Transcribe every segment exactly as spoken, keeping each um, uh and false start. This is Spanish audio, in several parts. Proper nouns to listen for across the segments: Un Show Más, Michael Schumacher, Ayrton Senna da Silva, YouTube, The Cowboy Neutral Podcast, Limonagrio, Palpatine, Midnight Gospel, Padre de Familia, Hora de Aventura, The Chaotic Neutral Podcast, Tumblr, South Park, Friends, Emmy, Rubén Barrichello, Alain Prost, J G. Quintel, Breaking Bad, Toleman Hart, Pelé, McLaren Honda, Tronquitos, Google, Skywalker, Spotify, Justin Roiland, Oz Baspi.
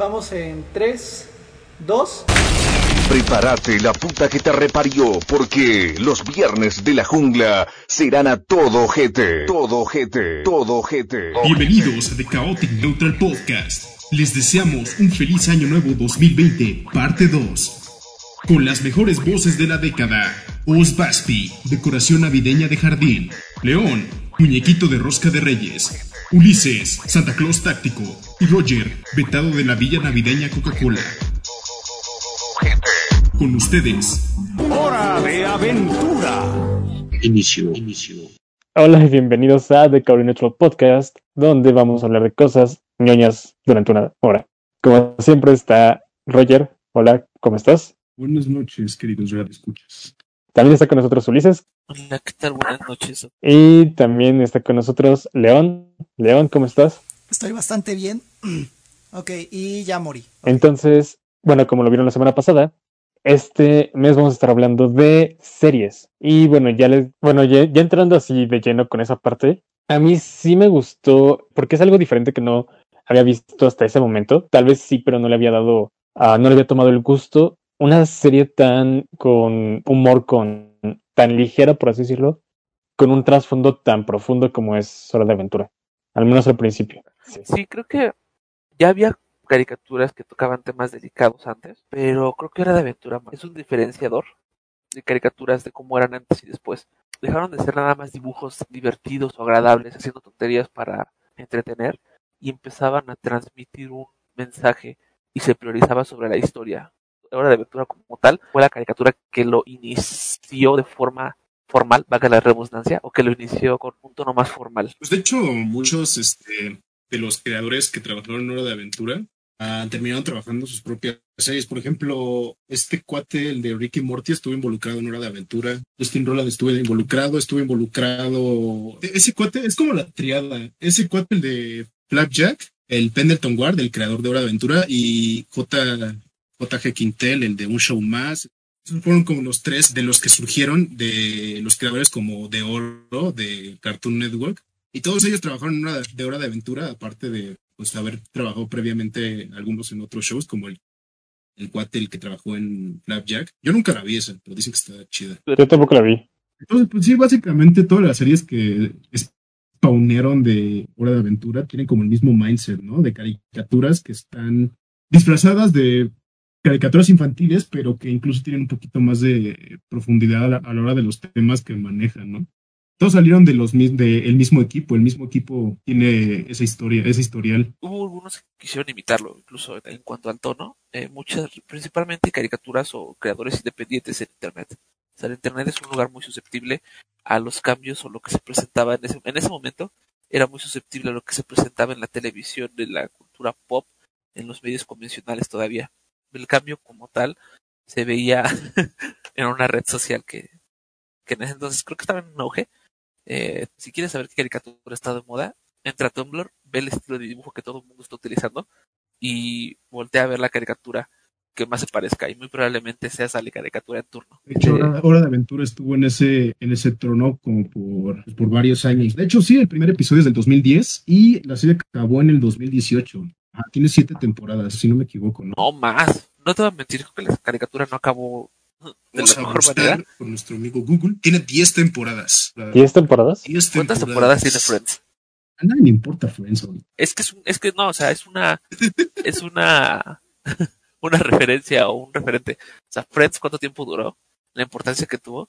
Vamos en tres, dos... Prepárate la puta que te reparió, porque los viernes de la jungla serán a todo ojete, todo ojete, todo ojete. Bienvenidos a The Chaotic Neutral Podcast. Les deseamos un feliz año nuevo dos mil veinte, parte dos. Con las mejores voces de la década: Oz Baspi, decoración navideña de jardín; León, muñequito de rosca de reyes; Ulises, Santa Claus táctico; y Roger, vetado de la villa navideña Coca-Cola. Con ustedes, Hora de Aventura. Inicio. Inicio. Hola y bienvenidos a The Cowboy Neutral Podcast, donde vamos a hablar de cosas ñoñas durante una hora. Como siempre está Roger. Hola, ¿cómo estás? Buenas noches, queridos radioescuchas. También está con nosotros Ulises. Hola, ¿qué tal? Buenas noches. Y también está con nosotros León. León, ¿cómo estás? Estoy bastante bien. Ok, y ya morí. Okay. Entonces, bueno, como lo vieron la semana pasada, este mes vamos a estar hablando de series. Y bueno, ya les, bueno, ya, ya entrando así de lleno con esa parte, a mí sí me gustó, porque es algo diferente que no había visto hasta ese momento. Tal vez sí, pero no le había dado, uh, no le había tomado el gusto. Una serie tan con humor, con tan ligera, por así decirlo, con un trasfondo tan profundo como es Hora de Aventura. Al menos al principio. Sí, sí creo que ya había caricaturas que tocaban temas delicados antes, pero creo que Hora de Aventura es un diferenciador de caricaturas de cómo eran antes y después. Dejaron de ser nada más dibujos divertidos o agradables, haciendo tonterías para entretener, y empezaban a transmitir un mensaje y se priorizaba sobre la historia. Hora de Aventura como tal fue la caricatura que lo inició de forma formal, valga la redundancia, o que lo inició con un tono más formal. Pues de hecho, muchos este, de los creadores que trabajaron en Hora de Aventura han terminado trabajando sus propias series. Por ejemplo, este cuate, el de Rick y Morty, estuvo involucrado en Hora de Aventura. Justin Roiland estuvo involucrado, estuvo involucrado... Ese cuate es como la triada. Ese cuate, el de Flapjack, el Pendleton Ward, el creador de Hora de Aventura, y J J G. Quintel, el de Un Show Más. Esos fueron como los tres de los que surgieron, de los creadores como de oro, de Cartoon Network. Y todos ellos trabajaron en Hora de, Hora de Aventura, aparte de... pues haber trabajado previamente algunos en otros shows, como el, el cuate, el que trabajó en Flapjack. Yo nunca la vi esa, pero dicen que está chida. Yo tampoco la vi. Entonces, pues sí, básicamente todas las series que spawnaron de Hora de Aventura tienen como el mismo mindset, ¿no? De caricaturas que están disfrazadas de caricaturas infantiles, pero que incluso tienen un poquito más de profundidad a la, a la hora de los temas que manejan, ¿no? Todos salieron de los de el mismo equipo, el mismo equipo tiene esa historia, ese historial. Hubo algunos que quisieron imitarlo, incluso en cuanto al tono, eh, muchas, principalmente caricaturas o creadores independientes en internet. O sea, el internet es un lugar muy susceptible a los cambios o lo que se presentaba en ese, en ese momento, era muy susceptible a lo que se presentaba en la televisión, en la cultura pop, en los medios convencionales todavía. El cambio como tal se veía en una red social que, que en ese entonces creo que estaba en un auge. Eh, si quieres saber qué caricatura está de moda, entra a Tumblr, ve el estilo de dibujo que todo el mundo está utilizando y voltea a ver la caricatura que más se parezca, y muy probablemente sea esa la caricatura en turno. De hecho, eh, Hora de Aventura estuvo en ese en ese trono como por, por varios años. De hecho, sí, el primer episodio es del dos mil diez y la serie acabó en el dos mil dieciocho. Ah, tiene siete temporadas, si no me equivoco, ¿no? No más, no te voy a mentir que la caricatura no acabó de la mejor manera. Con nuestro amigo Google, tiene diez temporadas. ¿diez temporadas? diez temporadas. ¿Cuántas temporadas tiene Friends? A nadie me importa Friends hoy. Es que, es, un, es que no, o sea, es una es una una referencia o un referente. O sea, Friends, ¿cuánto tiempo duró? La importancia que tuvo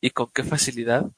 y con qué facilidad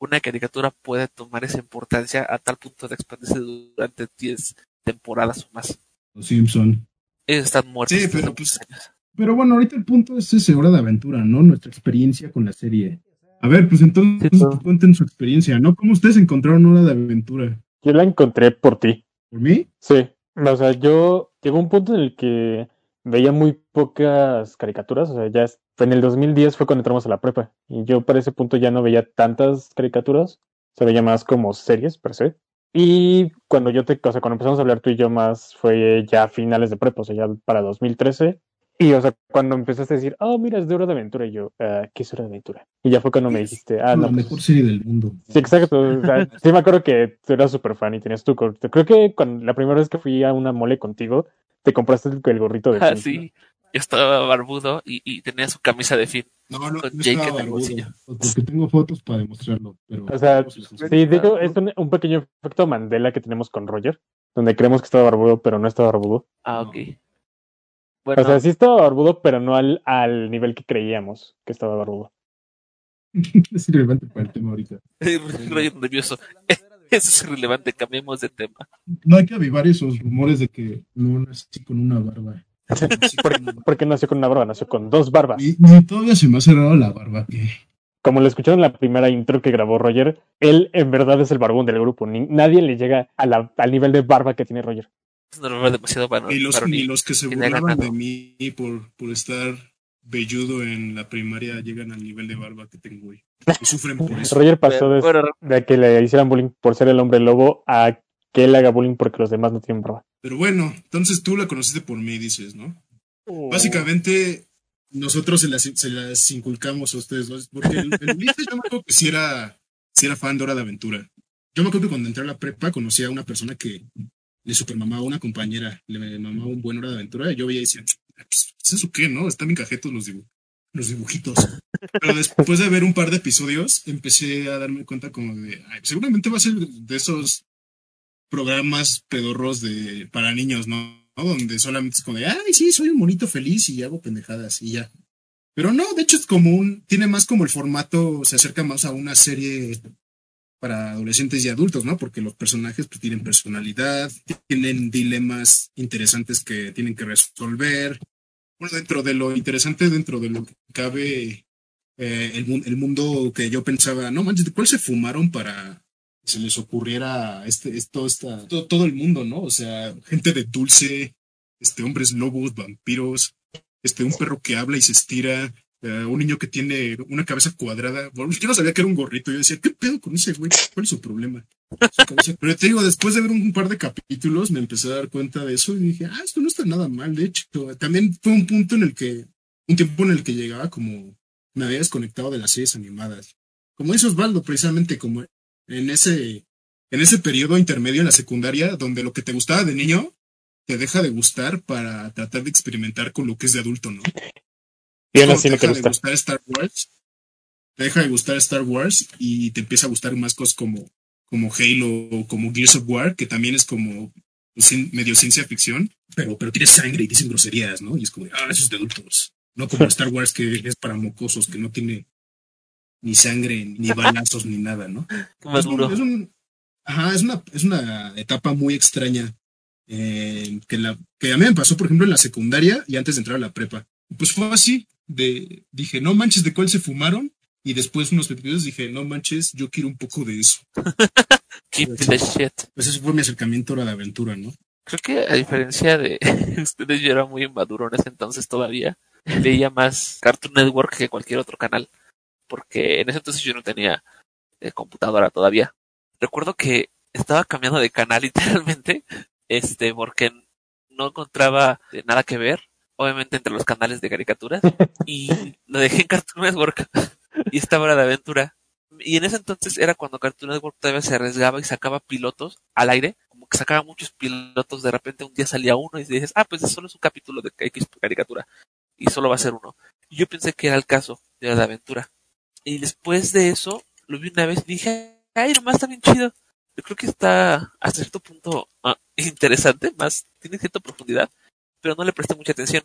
una caricatura puede tomar esa importancia a tal punto de expandirse durante diez temporadas o más. Los Simpson. Ellos están muertos. Sí, pero pues... años. Pero bueno, ahorita el punto es ese, Hora de Aventura, ¿no? Nuestra experiencia con la serie. A ver, pues entonces sí, no. Cuenten su experiencia, ¿no? ¿Cómo ustedes encontraron Hora de Aventura? Yo la encontré por ti. ¿Por mí? Sí. O sea, yo llegó un punto en el que veía muy pocas caricaturas. O sea, ya en el dos mil diez fue cuando entramos a la prepa. Y yo para ese punto ya no veía tantas caricaturas. Se veía más como series, per se. Y cuando yo te, o sea, cuando empezamos a hablar tú y yo más, fue ya a finales de prepa. O sea, ya para dos mil trece... Y, o sea, cuando empezaste a decir, oh, mira, es de Hora de Aventura, y yo, uh, ¿qué es Hora de Aventura? Y ya fue cuando me dijiste, ah, no. La mejor pues... serie del mundo. Sí, exacto. O sea, sí me acuerdo que tú eras súper fan y tenías tu corte. Creo que cuando, la primera vez que fui a una mole contigo, Te compraste el gorrito de Finn. Ah, sí. Yo estaba barbudo y, y tenía su camisa de Finn. No, no, con no Jake estaba en el bolsillo. Porque tengo fotos para demostrarlo. Pero o sea, sí, digo, es un, un pequeño efecto Mandela que tenemos con Roger, donde creemos que estaba barbudo, pero no estaba barbudo. Ah, ok. No. Bueno, o sea, sí estaba barbudo, pero no al, al nivel que creíamos que estaba barbudo. Es irrelevante para el tema ahorita. Roger nervioso. Eso es irrelevante, cambiemos de tema. No hay que avivar esos rumores de que no nací con una barba. ¿Por qué nació con una barba? Nació con dos barbas. Ni, ni todavía se me ha cerrado la barba. ¿Qué? Como lo escucharon en la primera intro que grabó Roger, él en verdad es el barbón del grupo. Ni, nadie le llega a la, al nivel de barba que tiene Roger. Es una barba demasiado barba. Y los, ni los que se burlaban de mí por, por estar velludo en la primaria llegan al nivel de barba que tengo hoy. Sufren por eso. Roger pasó de, de que le hicieran bullying por ser el hombre lobo a que él haga bullying porque los demás no tienen barba. Pero bueno, entonces tú la conociste por mí, dices, ¿no? Oh. Básicamente, nosotros se las, se las inculcamos a ustedes dos. Porque el, el Ulises, yo me acuerdo que sí era, sí era fan de Hora de Aventura. Yo me acuerdo que cuando entré a la prepa conocí a una persona que le supermamaba a una compañera. Le mamaba un buen Hora de Aventura. Y yo veía y decía, pues, ¿eso qué, no? Están bien cajetos los dibujos. Los dibujitos. Pero después de ver un par de episodios, empecé a darme cuenta como de, ay, seguramente va a ser de esos programas pedorros de para niños, ¿no? ¿no? Donde solamente es como de, ay, sí, soy un monito feliz y hago pendejadas y ya. Pero no, de hecho es como un, tiene más como el formato, se acerca más a una serie para adolescentes y adultos, ¿no? Porque los personajes pues tienen personalidad, tienen dilemas interesantes que tienen que resolver. Bueno, dentro de lo interesante, dentro de lo que cabe eh, el, el mundo que yo pensaba, no manches, ¿cuál se fumaron para que se les ocurriera este, esto, esta, todo, todo el mundo, ¿no? O sea, gente de dulce, este, hombres lobos, vampiros, este, un perro que habla y se estira, eh, un niño que tiene una cabeza cuadrada. Bueno, yo no sabía que era un gorrito, yo decía, ¿qué pedo con ese güey? ¿Cuál es su problema? Pero te digo, después de ver un par de capítulos me empecé a dar cuenta de eso y dije, ah, esto no está nada mal. De hecho, también fue un punto en el que, un tiempo en el que llegaba como, me había desconectado de las series animadas, como dice Osvaldo, precisamente como en ese, en ese periodo intermedio en la secundaria, donde lo que te gustaba de niño te deja de gustar para tratar de experimentar con lo que es de adulto, ¿no? Bien, así me gusta. Gustar Star Wars, te deja de gustar Star Wars y te empieza a gustar más cosas como como Halo o como Gears of War, que también es como pues, medio ciencia ficción, pero, pero tiene sangre y dicen groserías, ¿no? Y es como, ah, eso es de adultos. No como Star Wars, que es para mocosos, que no tiene ni sangre, ni balazos, ni nada, ¿no? Como es, un, es, un, ajá, es, una, es una etapa muy extraña eh, que, la, que a mí me pasó, por ejemplo, en la secundaria y antes de entrar a la prepa. Pues fue así, de dije, no manches, ¿de cuál se fumaron? Y después unos episodios dije, no manches, yo quiero un poco de eso. Keep the shit. Pues ese fue mi acercamiento a la aventura, ¿no? Creo que a diferencia de ustedes, yo era muy inmaduro en ese entonces todavía. Veía más Cartoon Network que cualquier otro canal. Porque en ese entonces yo no tenía eh, computadora todavía. Recuerdo que estaba cambiando de canal literalmente. Este, porque no encontraba nada que ver. Obviamente entre los canales de caricaturas. Y lo dejé en Cartoon Network. Y estaba Hora de Aventura. Y en ese entonces era cuando Cartoon Network todavía se arriesgaba y sacaba pilotos al aire. Como que sacaba muchos pilotos. De repente un día salía uno y dices, ah, pues solo es un capítulo de X caricatura. Y solo va a ser uno. Y yo pensé que era el caso de Hora de Aventura. Y después de eso, lo vi una vez y dije, ay, nomás está bien chido. Yo creo que está hasta cierto punto ah, interesante, más tiene cierta profundidad. Pero no le presté mucha atención.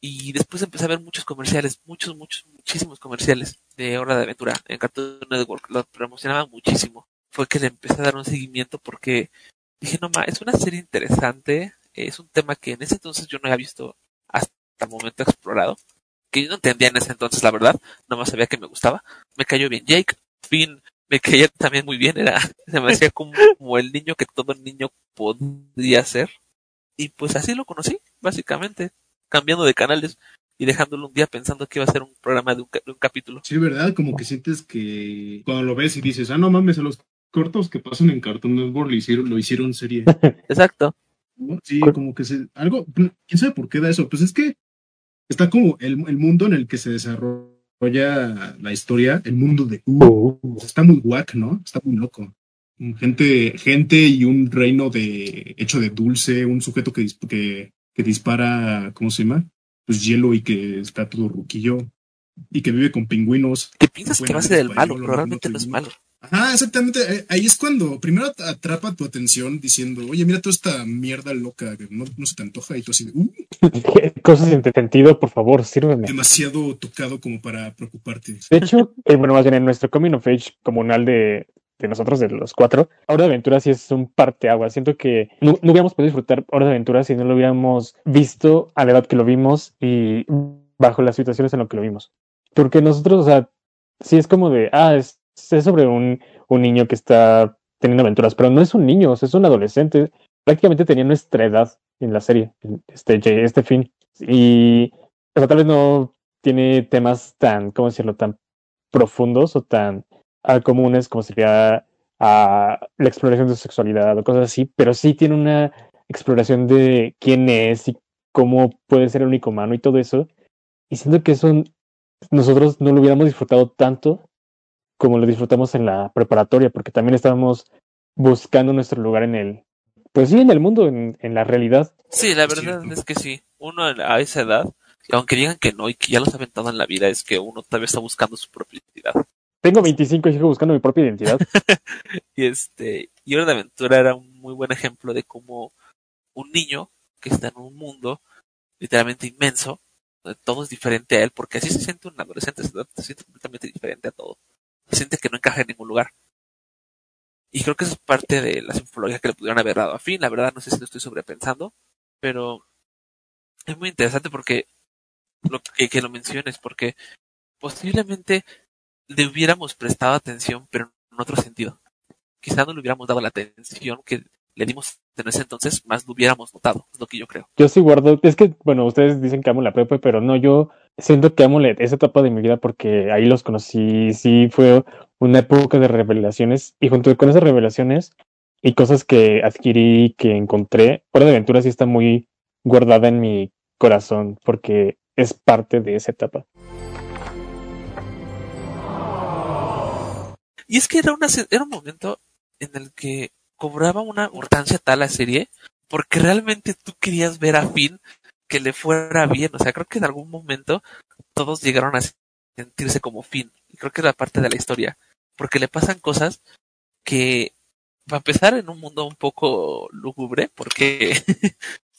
Y después empecé a ver muchos comerciales, muchos, muchos, muchísimos comerciales de Hora de Aventura en Cartoon Network. Lo promocionaba muchísimo. Fue que le empecé a dar un seguimiento porque dije, no, ma, es una serie interesante. Es un tema que en ese entonces yo no había visto hasta el momento explorado. Que yo no entendía en ese entonces, la verdad. Nomás sabía que me gustaba. Me cayó bien Jake. Finn me caía también muy bien. Era, se me hacía como, como el niño que todo niño podía ser. Y pues así lo conocí, básicamente. Cambiando de canales y dejándolo un día pensando que iba a ser un programa de un, de un capítulo. Sí, ¿verdad? Como que sientes que cuando lo ves y dices, ah, no mames, a los cortos que pasan en Cartoon Network lo hicieron, lo hicieron serie. Exacto. Sí, como que se, algo, quién sabe por qué da eso. Pues es que está como el, el mundo en el que se desarrolla la historia, el mundo de U. Uh, está muy guac, ¿no? Está muy loco. Gente, gente y un reino de hecho de dulce, un sujeto que, que que dispara, ¿cómo se llama? Pues hielo y que está todo ruquillo y que vive con pingüinos. Te piensas que no hace del malo, pero realmente no es malo. Ajá, exactamente. Ahí es cuando primero atrapa tu atención diciendo, oye, mira toda esta mierda loca que no, no se te antoja, y tú así de, uh. Cosas sin sentido, por favor, sírveme. Demasiado tocado como para preocuparte. De hecho, eh, bueno, más bien en nuestro coming of age comunal de, de nosotros, de los cuatro, Hora de Aventura sí es un parteaguas. Siento que no, no hubiéramos podido disfrutar Hora de Aventura si no lo hubiéramos visto a la edad que lo vimos y bajo las situaciones en las que lo vimos. Porque nosotros, o sea, sí es como de, ah, es es sobre un, un niño que está teniendo aventuras, pero no es un niño, es un adolescente. Prácticamente tenía nuestra edad en la serie, este, este fin. Y o sea, tal vez no tiene temas tan, ¿cómo decirlo?, tan profundos o tan ah, comunes como sería ah, la exploración de sexualidad o cosas así, pero sí tiene una exploración de quién es y cómo puede ser el único humano y todo eso. Y siento que eso nosotros no lo hubiéramos disfrutado tanto como lo disfrutamos en la preparatoria, porque también estábamos buscando nuestro lugar en el, pues sí, en el mundo, en, en la realidad. Sí, la verdad es que sí, uno a esa edad, aunque digan que no y que ya los ha aventado en la vida, es que uno todavía está buscando su propia identidad. Tengo veinticinco y sigo buscando mi propia identidad. Y este, y Hora de Aventura era un muy buen ejemplo de cómo un niño que está en un mundo literalmente inmenso, donde todo es diferente a él, porque así se siente un adolescente, se siente completamente diferente a todo. Siente que no encaja en ningún lugar. Y creo que eso es parte de la simbología que le pudieron haber dado a Finn. La verdad, no sé si lo estoy sobrepensando, pero es muy interesante porque lo que, que lo menciones, porque posiblemente le hubiéramos prestado atención, pero en otro sentido. Quizá no le hubiéramos dado la atención que le dimos en ese entonces, más lo hubiéramos notado, es lo que yo creo. Yo sí guardo, es que, bueno, ustedes dicen que amo la prepa, pero no, yo siento que amo esa etapa de mi vida porque ahí los conocí, sí fue una época de revelaciones, y junto con esas revelaciones y cosas que adquirí, que encontré, Hora de Aventura sí está muy guardada en mi corazón porque es parte de esa etapa. Y es que era, una, era un momento en el que cobraba una importancia tal la serie porque realmente tú querías ver a Finn que le fuera bien. O sea, creo que en algún momento todos llegaron a sentirse como Finn. Y creo que es la parte de la historia. Porque le pasan cosas que, para empezar, en un mundo un poco lúgubre, porque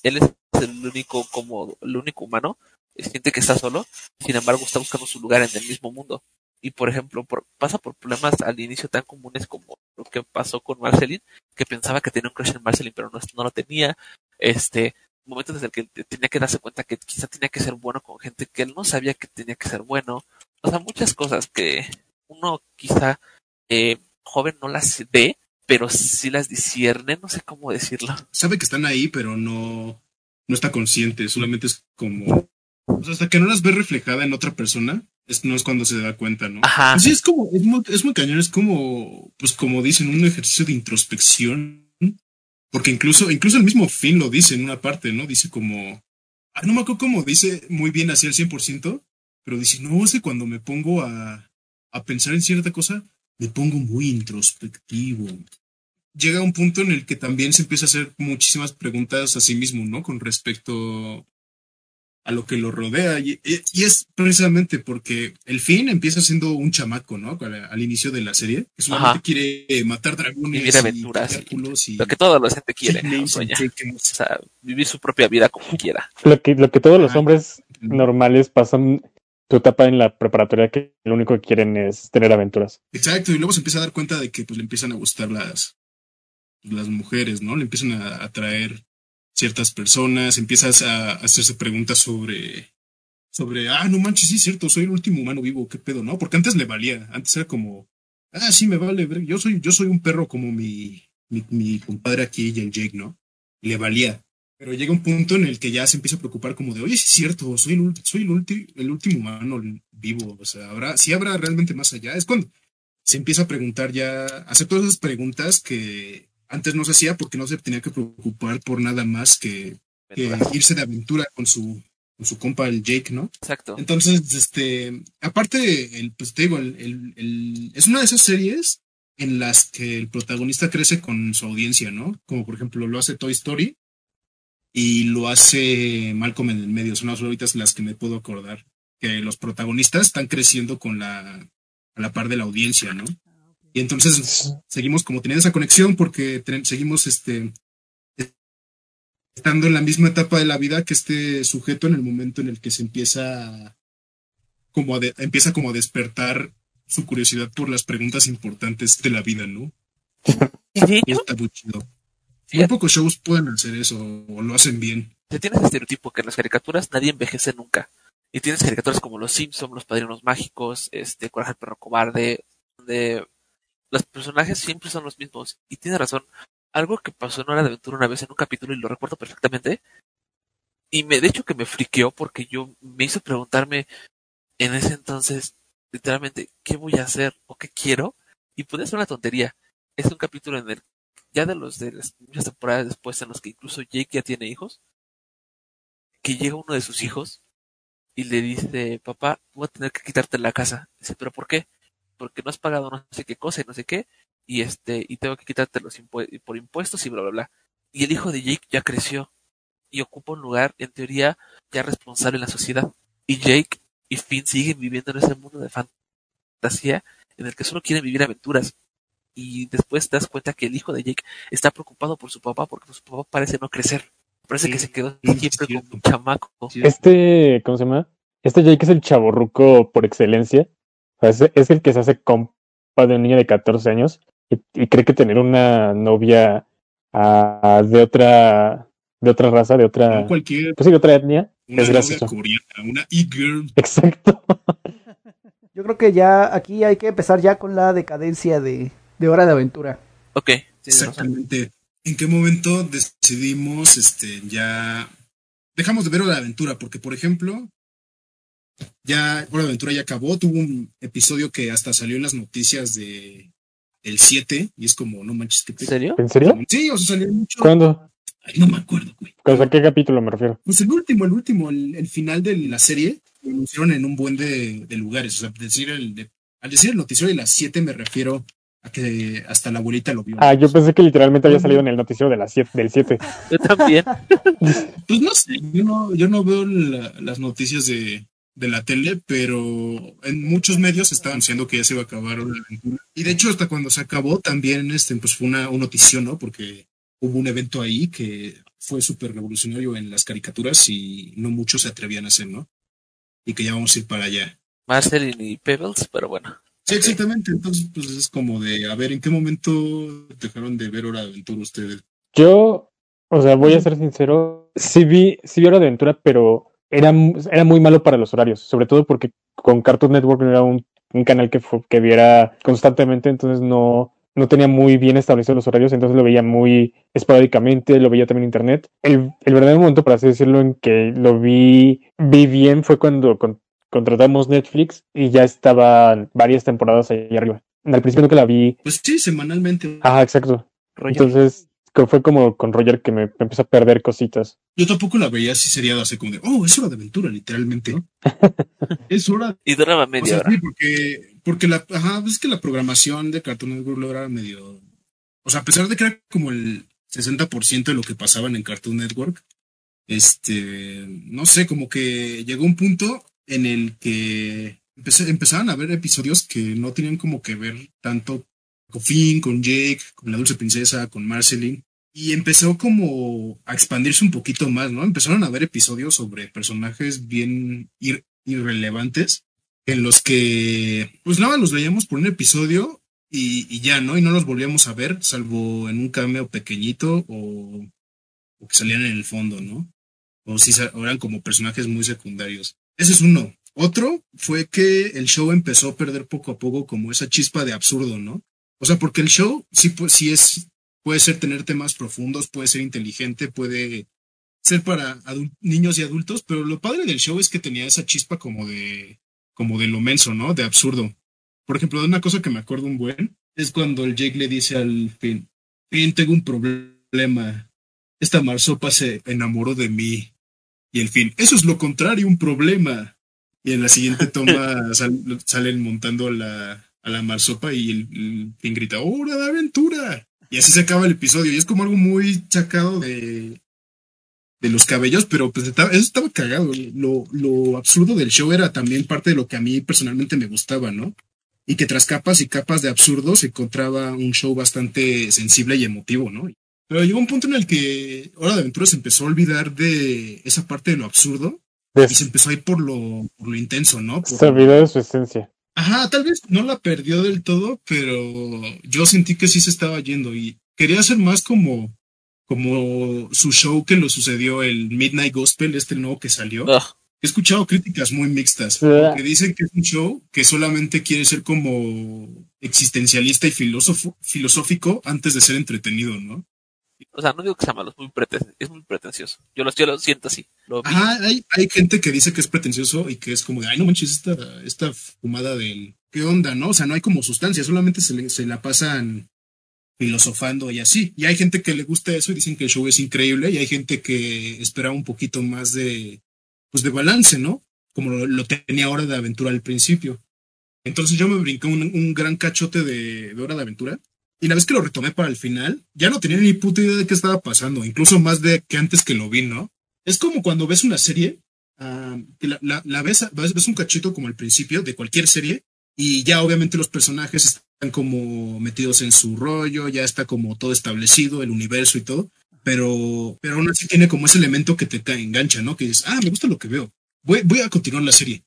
él es el único como el único humano, siente que está solo, sin embargo está buscando su lugar en el mismo mundo. Y por ejemplo, por, pasa por problemas al inicio tan comunes como lo que pasó con Marceline, que pensaba que tenía un crush en Marceline, pero no, no lo tenía. Este, momentos desde el que tenía que darse cuenta que quizá tenía que ser bueno con gente que él no sabía que tenía que ser bueno. O sea, muchas cosas que uno quizá eh, joven no las ve, pero sí las discierne, no sé cómo decirlo. Sabe que están ahí, pero no, no está consciente, solamente es como... O sea, hasta que no las ve reflejada en otra persona, es, no es cuando se da cuenta, ¿no? Ajá. Sí, es como, es muy, es muy cañón, es como, pues como dicen, un ejercicio de introspección, porque incluso, incluso el mismo Finn lo dice en una parte, ¿no? Dice como, ah, no me acuerdo cómo dice muy bien así al cien por ciento, pero dice, no, es que cuando me pongo a, a pensar en cierta cosa, me pongo muy introspectivo. Llega un punto en el que también se empieza a hacer muchísimas preguntas a sí mismo, ¿no? Con respecto a lo que lo rodea, y, y es precisamente porque el Finn empieza siendo un chamaco, ¿no? Al, al inicio de la serie, que solamente Ajá. quiere matar dragones, vivir aventuras, y, y, y lo que todo adolescente quiere, ¿no? O sea, vivir su propia vida como quiera. Lo que, lo que todos los hombres normales pasan su etapa en la preparatoria, que lo único que quieren es tener aventuras. Exacto, y luego se empieza a dar cuenta de que pues le empiezan a gustar las, las mujeres, ¿no? Le empiezan a atraer ciertas personas, empiezas a hacerse preguntas sobre, sobre, ah, no manches, sí es cierto, soy el último humano vivo, qué pedo, ¿no? Porque antes le valía, antes era como, ah, sí me vale, yo soy, yo soy un perro como mi, mi, mi compadre aquí, el Jake, ¿no? Y le valía, pero llega un punto en el que ya se empieza a preocupar como de, oye, sí es cierto, soy el, soy el, ulti, el último humano vivo, o sea, habrá, sí habrá realmente más allá, es cuando se empieza a preguntar ya, hacer todas esas preguntas que antes no se hacía porque no se tenía que preocupar por nada más que, que irse de aventura con su, con su compa, el Jake, ¿no? Exacto. Entonces, este, aparte, el, pues te digo, el, el, el, es una de esas series en las que el protagonista crece con su audiencia, ¿no? Como por ejemplo lo hace Toy Story. y lo hace Malcolm en el medio. Son las ahorita las que me puedo acordar, que los protagonistas están creciendo con la a la par de la audiencia, ¿no? Y entonces seguimos como teniendo esa conexión porque ten, seguimos este estando en la misma etapa de la vida que este sujeto en el momento en el que se empieza como a de, empieza como a despertar su curiosidad por las preguntas importantes de la vida, ¿no? Y está muy chido. Muy pocos shows pueden hacer eso o lo hacen bien. Se tiene ese estereotipo que en las caricaturas nadie envejece nunca. Y tienes caricaturas como Los Simpson, Los Padrinos Mágicos, este, Coraje el Perro Cobarde, donde los personajes siempre son los mismos. Y tiene razón. Algo que pasó en Hora de Aventura una vez en un capítulo, y lo recuerdo perfectamente, y me, de hecho que me friqueó porque yo me hizo preguntarme en ese entonces, literalmente, ¿qué voy a hacer o qué quiero? Y puede ser una tontería. Es un capítulo en el, ya de los de las muchas temporadas después, en los que incluso Jake ya tiene hijos, que llega uno de sus hijos y le dice, papá, voy a tener que quitarte la casa. Dice, ¿pero por qué? Porque no has pagado no sé qué cosa y no sé qué, y este y tengo que quitarte los impu- por impuestos y bla, bla, bla. Y el hijo de Jake ya creció y ocupa un lugar, en teoría, ya responsable en la sociedad. Y Jake y Finn siguen viviendo en ese mundo de fantasía en el que solo quieren vivir aventuras. Y después te das cuenta que el hijo de Jake está preocupado por su papá porque su papá parece no crecer. Parece sí, que se quedó siempre sí, como un chamaco. Este, ¿cómo se llama? Este Jake es el chavorruco por excelencia. O sea, es, es el que se hace compa de un niño de catorce años y, y cree que tener una novia a, de otra de otra raza, de otra... No cualquier... Pues sí, de otra etnia. Una es gracioso. Coreana, una e-girl. Exacto. Yo creo que ya aquí hay que empezar ya con la decadencia de, de Hora de Aventura. Ok. Sí, exactamente. ¿En qué momento decidimos, este, ya dejamos de ver Hora de Aventura? Porque, por ejemplo, ya Hora de Aventura ya acabó. Tuvo un episodio que hasta salió en las noticias de el siete y es como, no manches, ¿qué te... ¿En serio? ¿En serio? Sí, o sea, salió mucho. ¿Cuándo? Ay, no me acuerdo, güey. ¿O sea, qué capítulo me refiero? Pues el último, el último, el, el final de la serie lo anunciaron en un buen de, de lugares. O sea, decir el, de, al decir el noticiero de las siete me refiero que hasta la abuelita lo vio. Ah, yo pensé que literalmente había salido en el noticiero de la siete, del siete. Yo también. Pues no sé, yo no, yo no veo la, las noticias de, de la tele, pero en muchos medios estaban diciendo que ya se iba a acabar la aventura. Y de hecho, hasta cuando se acabó, también este, pues fue una, una noticia, ¿no? Porque hubo un evento ahí que fue súper revolucionario en las caricaturas y no muchos se atrevían a hacer, ¿no? Y que ya vamos a ir para allá. Marcel y Pebbles, pero bueno. Sí, exactamente. Entonces, pues es como de, a ver, ¿en qué momento dejaron de ver Hora de Aventura ustedes? Yo, o sea, voy a ser sincero, sí vi, sí vi Hora de Aventura, pero era, era muy malo para los horarios, sobre todo porque con Cartoon Network no era un, un canal que, que viera constantemente, entonces no, no tenía muy bien establecidos los horarios, entonces lo veía muy esporádicamente, lo veía también en internet. El, el verdadero momento, por así decirlo, en que lo vi, vi bien fue cuando... Con, contratamos Netflix y ya estaban varias temporadas ahí arriba. Al principio nunca la vi. Pues sí, semanalmente. Ah, exacto. Roger. Entonces fue como con Roger que me, me empezó a perder cositas. Yo tampoco la veía así seriado, así como de, oh, es Hora de Aventura, literalmente. ¿No? Es hora. Y duraba media o sea, hora. Sí, porque, porque la, ajá, es que la programación de Cartoon Network era medio... O sea, a pesar de que era como el sesenta por ciento de lo que pasaban en Cartoon Network, este, no sé, como que llegó un punto en el que empecé, empezaban a haber episodios que no tenían como que ver tanto con Finn, con Jake, con la Dulce Princesa, con Marceline, y empezó como a expandirse un poquito más, ¿no? Empezaron a haber episodios sobre personajes bien ir, irrelevantes, en los que pues nada, los veíamos por un episodio y, y ya, ¿no? Y no los volvíamos a ver, salvo en un cameo pequeñito o, o que salían en el fondo, ¿no? O si sal, eran como personajes muy secundarios. Ese es uno. Otro fue que el show empezó a perder poco a poco como esa chispa de absurdo, ¿no? O sea, porque el show sí, pues, sí es, puede ser tener temas profundos, puede ser inteligente, puede ser para adult- niños y adultos, pero lo padre del show es que tenía esa chispa como de, como de lo menso, ¿no? De absurdo. Por ejemplo, una cosa que me acuerdo un buen es cuando el Jake le dice al Finn, Finn, tengo un problema. Esta marsopa se enamoró de mí. Y el Finn, eso es lo contrario, un problema. Y en la siguiente toma sal, salen montando la, a la marsopa y el, el Finn grita, ¡Hora de Aventura! Y así se acaba el episodio. Y es como algo muy sacado de, de los cabellos, pero pues estaba, eso estaba cagado. Lo, lo absurdo del show era también parte de lo que a mí personalmente me gustaba, ¿no? Y que tras capas y capas de absurdo se encontraba un show bastante sensible y emotivo, ¿no? Pero llegó un punto en el que Hora de Aventura se empezó a olvidar de esa parte de lo absurdo, sí, y se empezó a ir por lo, por lo intenso, ¿no? Por... Se olvidó de su esencia. Ajá, tal vez no la perdió del todo, pero yo sentí que sí se estaba yendo y quería hacer más como... como su show que lo sucedió, el Midnight Gospel, este nuevo que salió. Ugh. He escuchado críticas muy mixtas, que dicen que es un show que solamente quiere ser como existencialista y filósofo, filosófico antes de ser entretenido, ¿no? O sea, no digo que sea malo, es muy, preten- es muy pretencioso. Yo lo, yo lo siento así. Lo Ajá, hay, hay gente que dice que es pretencioso y que es como de, ay, no manches, esta, esta fumada del... ¿Qué onda, no? O sea, no hay como sustancia, solamente se, le, se la pasan... filosofando y así, y hay gente que le gusta eso y dicen que el show es increíble, y hay gente que esperaba un poquito más de pues de balance, ¿no? Como lo, lo tenía Hora de Aventura al principio. Entonces yo me brinqué un, un gran cachote de, de Hora de Aventura, y la vez que lo retomé para el final, ya no tenía ni puta idea de qué estaba pasando, incluso más de que antes que lo vi, ¿no? Es como cuando ves una serie, uh, que la, la, la ves, ves un cachito como al principio de cualquier serie, y ya obviamente los personajes están como metidos en su rollo, ya está como todo establecido, el universo y todo, pero, pero aún así tiene como ese elemento que te engancha, ¿no? Que dices, ah, me gusta lo que veo, voy, voy a continuar la serie.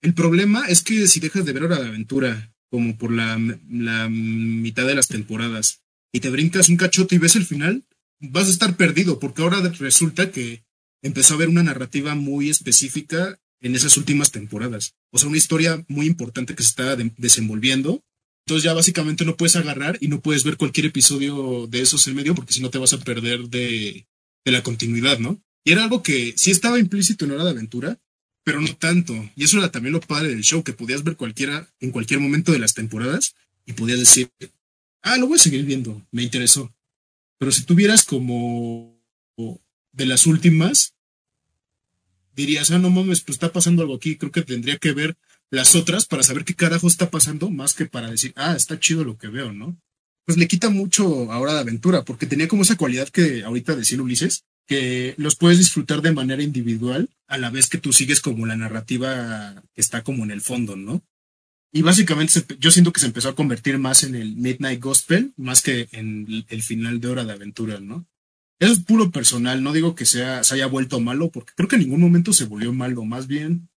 El problema es que si dejas de ver Hora de Aventura, como por la, la mitad de las temporadas, y te brincas un cachote y ves el final, vas a estar perdido, porque ahora resulta que empezó a haber una narrativa muy específica en esas últimas temporadas. O sea, una historia muy importante que se está de- desenvolviendo. Entonces ya básicamente no puedes agarrar y no puedes ver cualquier episodio de esos en medio, porque si no te vas a perder de, de la continuidad, ¿no? Y era algo que sí estaba implícito en Hora de Aventura, pero no tanto. Y eso era también lo padre del show, que podías ver cualquiera en cualquier momento de las temporadas y podías decir, ah, lo voy a seguir viendo, me interesó. Pero si tuvieras como de las últimas... dirías, ah, no mames, pues está pasando algo aquí, creo que tendría que ver las otras para saber qué carajo está pasando, más que para decir, ah, está chido lo que veo, ¿no? Pues le quita mucho a Hora de Aventura, porque tenía como esa cualidad que ahorita decía Ulises, que los puedes disfrutar de manera individual, a la vez que tú sigues como la narrativa que está como en el fondo, ¿no? Y básicamente yo siento que se empezó a convertir más en el Midnight Gospel, más que en el final de Hora de Aventura, ¿no? Eso es puro personal, no digo que sea, se haya vuelto malo, porque creo que en ningún momento se volvió malo, más bien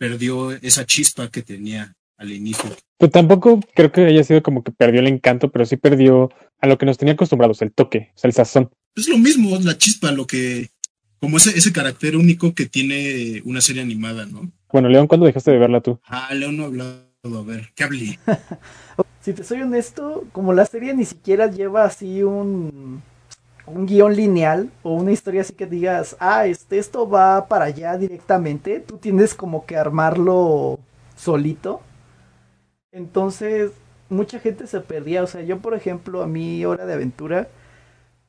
perdió esa chispa que tenía al inicio. Pero tampoco creo que haya sido como que perdió el encanto, pero sí perdió a lo que nos tenía acostumbrados, el toque, o sea, el sazón. Es lo mismo, la chispa, lo que, como ese, ese carácter único que tiene una serie animada, ¿no? Bueno, León, ¿cuándo dejaste de verla tú? Ah, León no ha hablado, a ver, ¿qué hablé? Si te soy honesto, como la serie ni siquiera lleva así un... un guión lineal o una historia así que digas, ah, este, esto va para allá directamente, tú tienes como que armarlo solito. Entonces, mucha gente se perdía, o sea, yo por ejemplo, a mí Hora de Aventura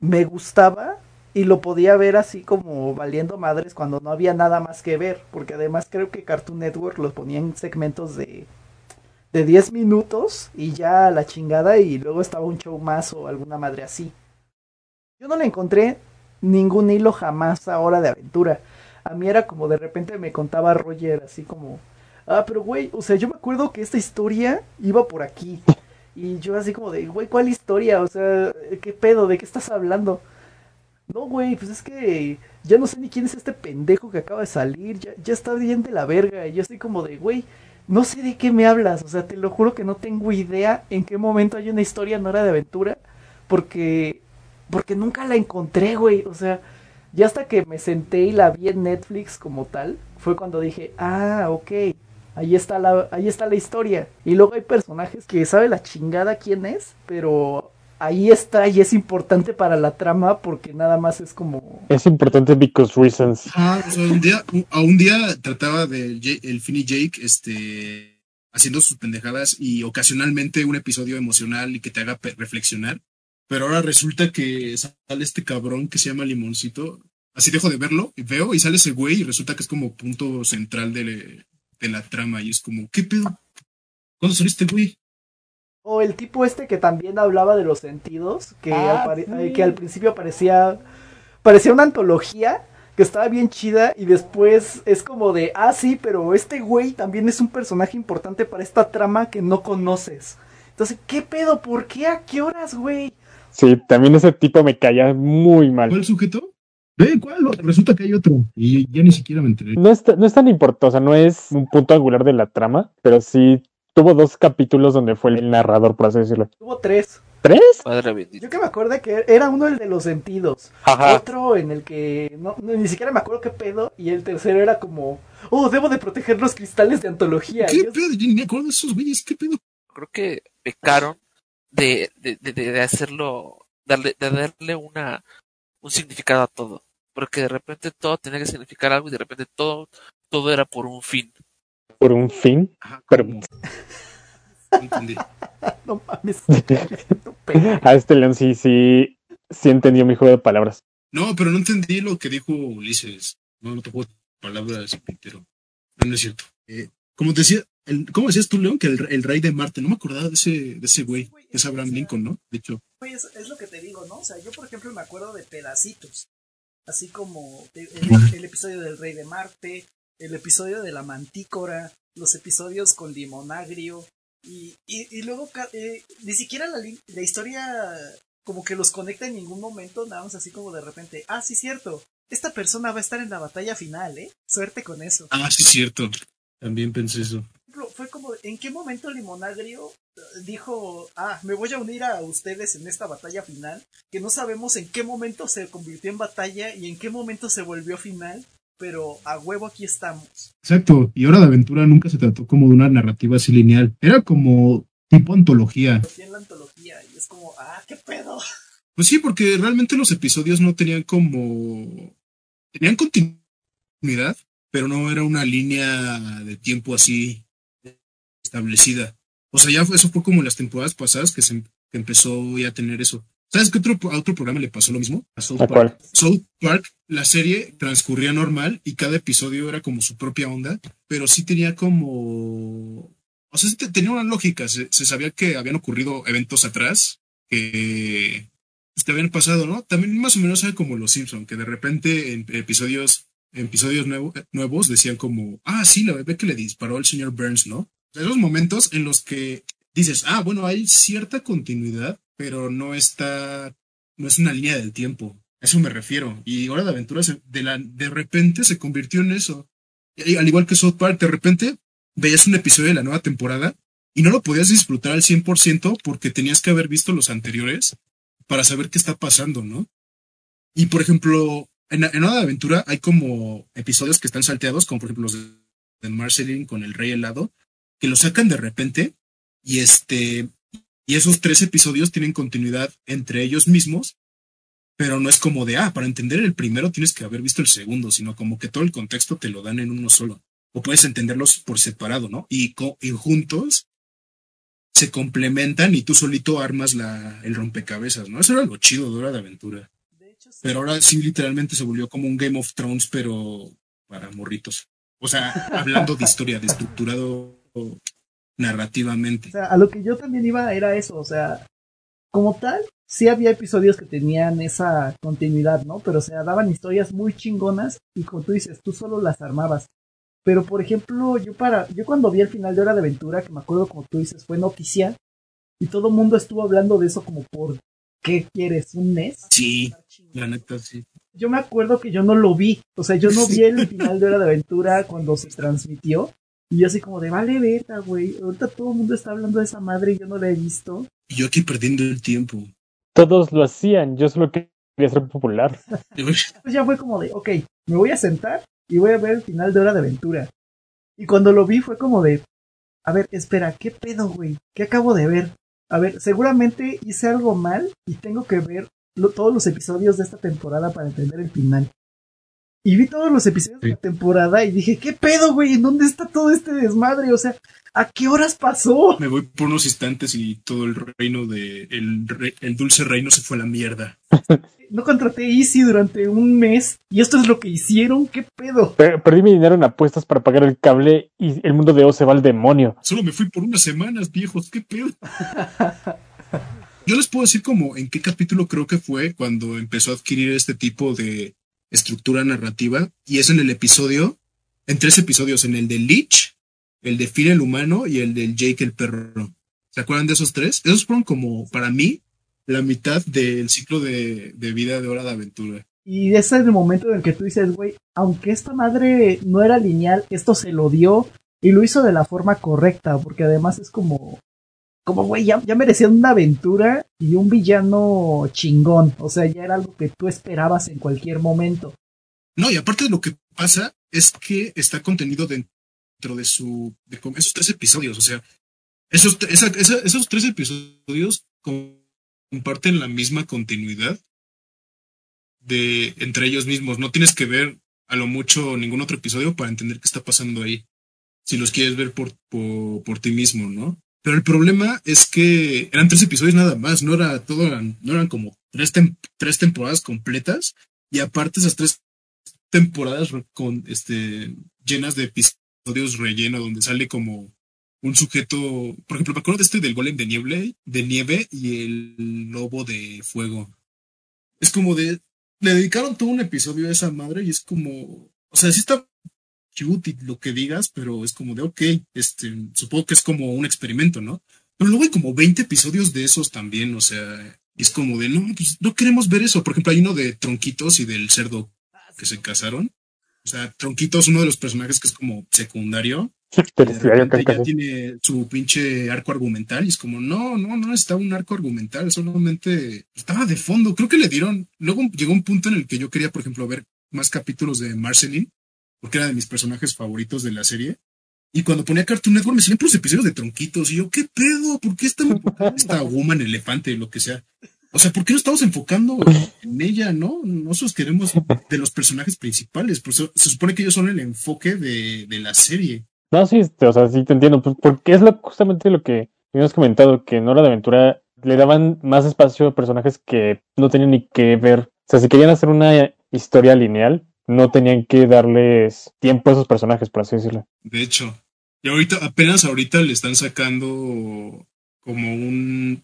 me gustaba y lo podía ver así como valiendo madres cuando no había nada más que ver, porque además creo que Cartoon Network los ponía en segmentos de de diez minutos y ya a la chingada, y luego estaba Un Show Más o alguna madre así. Yo no le encontré ningún hilo jamás a Hora de Aventura. A mí era como de repente me contaba Roger así como, ah, pero güey, o sea, yo me acuerdo que esta historia iba por aquí. Y yo así como de, güey, ¿cuál historia? O sea, ¿qué pedo? ¿De qué estás hablando? No, güey, pues es que ya no sé ni quién es este pendejo que acaba de salir. Ya, ya está bien de la verga. Y yo así como de, güey, no sé de qué me hablas. O sea, te lo juro que no tengo idea en qué momento hay una historia en Hora de Aventura. Porque... Porque nunca la encontré, güey. O sea, ya hasta que me senté y la vi en Netflix como tal, fue cuando dije, ah, ok, ahí está la, ahí está la historia. Y luego hay personajes que sabe la chingada quién es, pero ahí está y es importante para la trama porque nada más es como... Es importante because reasons. Ah, o sea, un día, a un día trataba del el Finny Jake, este... haciendo sus pendejadas y ocasionalmente un episodio emocional y que te haga pe- reflexionar. Pero ahora resulta que sale este cabrón que se llama Limoncito. Así dejo de verlo, y veo y sale ese güey y resulta que es como punto central de, de la trama. Y es como, ¿qué pedo? ¿Cuándo salió este güey? O el tipo este que también hablaba de los sentidos, que, ah, apare- sí. eh, que al principio parecía, parecía una antología. que estaba bien chida, y después es como de, ah, sí, pero este güey también es un personaje importante para esta trama que no conoces. Entonces, ¿qué pedo? ¿Por qué? ¿A qué horas, güey? Sí, también ese tipo me caía muy mal. ¿Cuál sujeto? ¿Eh? ¿Cuál? Resulta que hay otro. Y ya ni siquiera me enteré. No es, no es tan importante, o sea, no es un punto angular de la trama, pero sí tuvo dos capítulos donde fue el narrador, por así decirlo. Tuvo tres. ¿Tres? Padre bendito. Yo que me acuerdo que era uno el de los sentidos. Ajá. Otro en el que no, no, ni siquiera me acuerdo qué pedo. Y el tercero era como, oh, debo de proteger los cristales de antología. ¿Qué Dios... pedo? Yo ni me acuerdo de esos güeyes. ¿Qué pedo? Creo que pecaron de, de, de, de hacerlo, darle, de darle una un significado a todo. Porque de repente todo tenía que significar algo y de repente todo, todo era por un fin. ¿Por un fin? Ajá, pero... entendí. No mames. A este León sí, sí, sí entendió mi juego de palabras. No, pero no entendí lo que dijo Ulises. No, no te puedo palabras, Pintero. No, no es cierto. Eh, como decía, el, ¿cómo decías tú, León? Que el, el rey de Marte, no me acordaba de ese, de ese güey, que es Abraham Lincoln, ¿no? De hecho. Es, es lo que te digo, ¿no? O sea, yo por ejemplo me acuerdo de pedacitos. Así como el, el, el episodio del rey de Marte, el episodio de la mantícora, los episodios con limonagrio. Y, y, y luego eh, ni siquiera la, la historia como que los conecta en ningún momento, nada más así como de repente, ah, sí, cierto, esta persona va a estar en la batalla final, ¿eh? Suerte con eso. Ah, sí, cierto, también pensé eso. Fue como, ¿en qué momento Limonagrio dijo, ah, me voy a unir a ustedes en esta batalla final? Que no sabemos en qué momento se convirtió en batalla y en qué momento se volvió final. Pero a huevo aquí estamos. Exacto, y Hora de Aventura nunca se trató como de una narrativa así lineal. Era como tipo antología. En la antología, y es como, ah, qué pedo. Pues sí, porque realmente los episodios no tenían como... Tenían continuidad, pero no era una línea de tiempo así establecida. O sea, ya fue, eso fue como las temporadas pasadas que se que empezó ya a tener eso. ¿Sabes qué otro, a otro programa le pasó lo mismo? A South Park. ¿Cuál? South Park, la serie transcurría normal y cada episodio era como su propia onda, pero sí tenía como... O sea, sí te, tenía una lógica. Se, se sabía que habían ocurrido eventos atrás que, que habían pasado, ¿no? También más o menos era como Los Simpson, que de repente en episodios, en episodios nuevo, nuevos decían como... Ah, sí, la bebé que le disparó al señor Burns, ¿no? Esos momentos en los que dices... Ah, bueno, hay cierta continuidad, pero no está, no es una línea del tiempo, a eso me refiero. Y Hora de Aventura se, de, la, de repente se convirtió en eso. Y al igual que South Park, de repente veías un episodio de la nueva temporada y no lo podías disfrutar al cien por ciento porque tenías que haber visto los anteriores para saber qué está pasando, ¿no? Y por ejemplo, en, en Hora de Aventura hay como episodios que están salteados, como por ejemplo los de Marceline con el Rey Helado, que lo sacan de repente y este... Y esos tres episodios tienen continuidad entre ellos mismos, pero no es como de, ah, para entender el primero tienes que haber visto el segundo, sino como que todo el contexto te lo dan en uno solo. O puedes entenderlos por separado, ¿no? Y, co- y juntos se complementan y tú solito armas la, el rompecabezas, ¿no? Eso era lo chido de Hora de Aventura. De hecho, sí. Pero ahora sí literalmente se volvió como un Game of Thrones, pero para morritos. O sea, hablando de historia, de estructurado... narrativamente. O sea, a lo que yo también iba era eso, o sea, como tal, sí había episodios que tenían esa continuidad, ¿no? Pero o sea, daban historias muy chingonas y como tú dices, tú solo las armabas. Pero por ejemplo, yo para yo cuando vi el final de Hora de Aventura, que me acuerdo como tú dices, fue noticia y todo el mundo estuvo hablando de eso como por ¿qué quieres? ¿Un N E S? Sí, la neta sí. Yo me acuerdo que yo no lo vi, o sea, yo no vi el final de Hora de Aventura cuando se transmitió. Y yo así como de, vale, beta, güey. Ahorita todo el mundo está hablando de esa madre y yo no la he visto. Y yo aquí perdiendo el tiempo. Todos lo hacían, yo solo quería ser popular. Pues ya fue como de, ok, me voy a sentar y voy a ver el final de Hora de Aventura. Y cuando lo vi fue como de, a ver, espera, ¿qué pedo, güey? ¿Qué acabo de ver? A ver, seguramente hice algo mal y tengo que ver lo, todos los episodios de esta temporada para entender el final. Y vi todos los episodios sí. de la temporada y dije, ¿qué pedo, güey? ¿En dónde está todo este desmadre? O sea, ¿a qué horas pasó? Me voy por unos instantes y todo el reino de... El, re, el dulce reino se fue a la mierda. No contraté Easy durante un mes y esto es lo que hicieron, ¿qué pedo? Per- perdí mi dinero en apuestas para pagar el cable y el mundo de O se va al demonio. Solo me fui por unas semanas, viejos, ¿qué pedo? Yo les puedo decir como en qué capítulo creo que fue cuando empezó a adquirir este tipo de... estructura narrativa, y es en el episodio, en tres episodios, en el de Leech, el de Phil el humano y el del Jake el perro. ¿Se acuerdan de esos tres? Esos fueron como, para mí, la mitad del ciclo de, de vida de Hora de Aventura. Y ese es el momento en el que tú dices, güey, aunque esta madre no era lineal, esto se lo dio y lo hizo de la forma correcta, porque además es como... Como, güey, ya, ya merecía una aventura y un villano chingón. O sea, ya era algo que tú esperabas en cualquier momento. No, y aparte de lo que pasa es que está contenido dentro de su de esos tres episodios. O sea, esos, esa, esa, esos tres episodios comparten la misma continuidad de entre ellos mismos. No tienes que ver a lo mucho ningún otro episodio para entender qué está pasando ahí. Si los quieres ver por, por, por ti mismo, ¿no? Pero el problema es que eran tres episodios nada más, no era todo, eran, no eran como tres, tem- tres temporadas completas, y aparte esas tres temporadas con este llenas de episodios relleno donde sale como un sujeto, por ejemplo, me acuerdo de este del golem de nieve, de nieve y el lobo de fuego. Es como de, le dedicaron todo un episodio a esa madre y es como, o sea, sí está cute y lo que digas, pero es como de ok, este, supongo que es como un experimento, ¿no? Pero luego hay como veinte episodios de esos también, o sea, y es como de no, pues no queremos ver eso. Por ejemplo, hay uno de Tronquitos y del cerdo que se casaron. O sea, Tronquitos, uno de los personajes que es como secundario, de ya tiene su pinche arco argumental y es como, no, no, no estaba un arco argumental, solamente estaba de fondo. Creo que le dieron, luego llegó un punto en el que yo quería, por ejemplo, ver más capítulos de Marceline, porque era de mis personajes favoritos de la serie. Y cuando ponía Cartoon Network me salían puros episodios de Tronquitos. Y yo, ¿qué pedo? ¿Por qué está esta woman elefante, lo que sea? O sea, ¿por qué no estamos enfocando en ella, no? Nosotros queremos de los personajes principales. Por eso, se supone que ellos son el enfoque de, de la serie. No, sí, o sea, sí te entiendo. Porque es lo, justamente lo que habíamos comentado, que en Hora de Aventura le daban más espacio a personajes que no tenían ni que ver. O sea, si querían hacer una historia lineal, no tenían que darles tiempo a esos personajes, por así decirlo. De hecho, y ahorita, apenas ahorita le están sacando como un,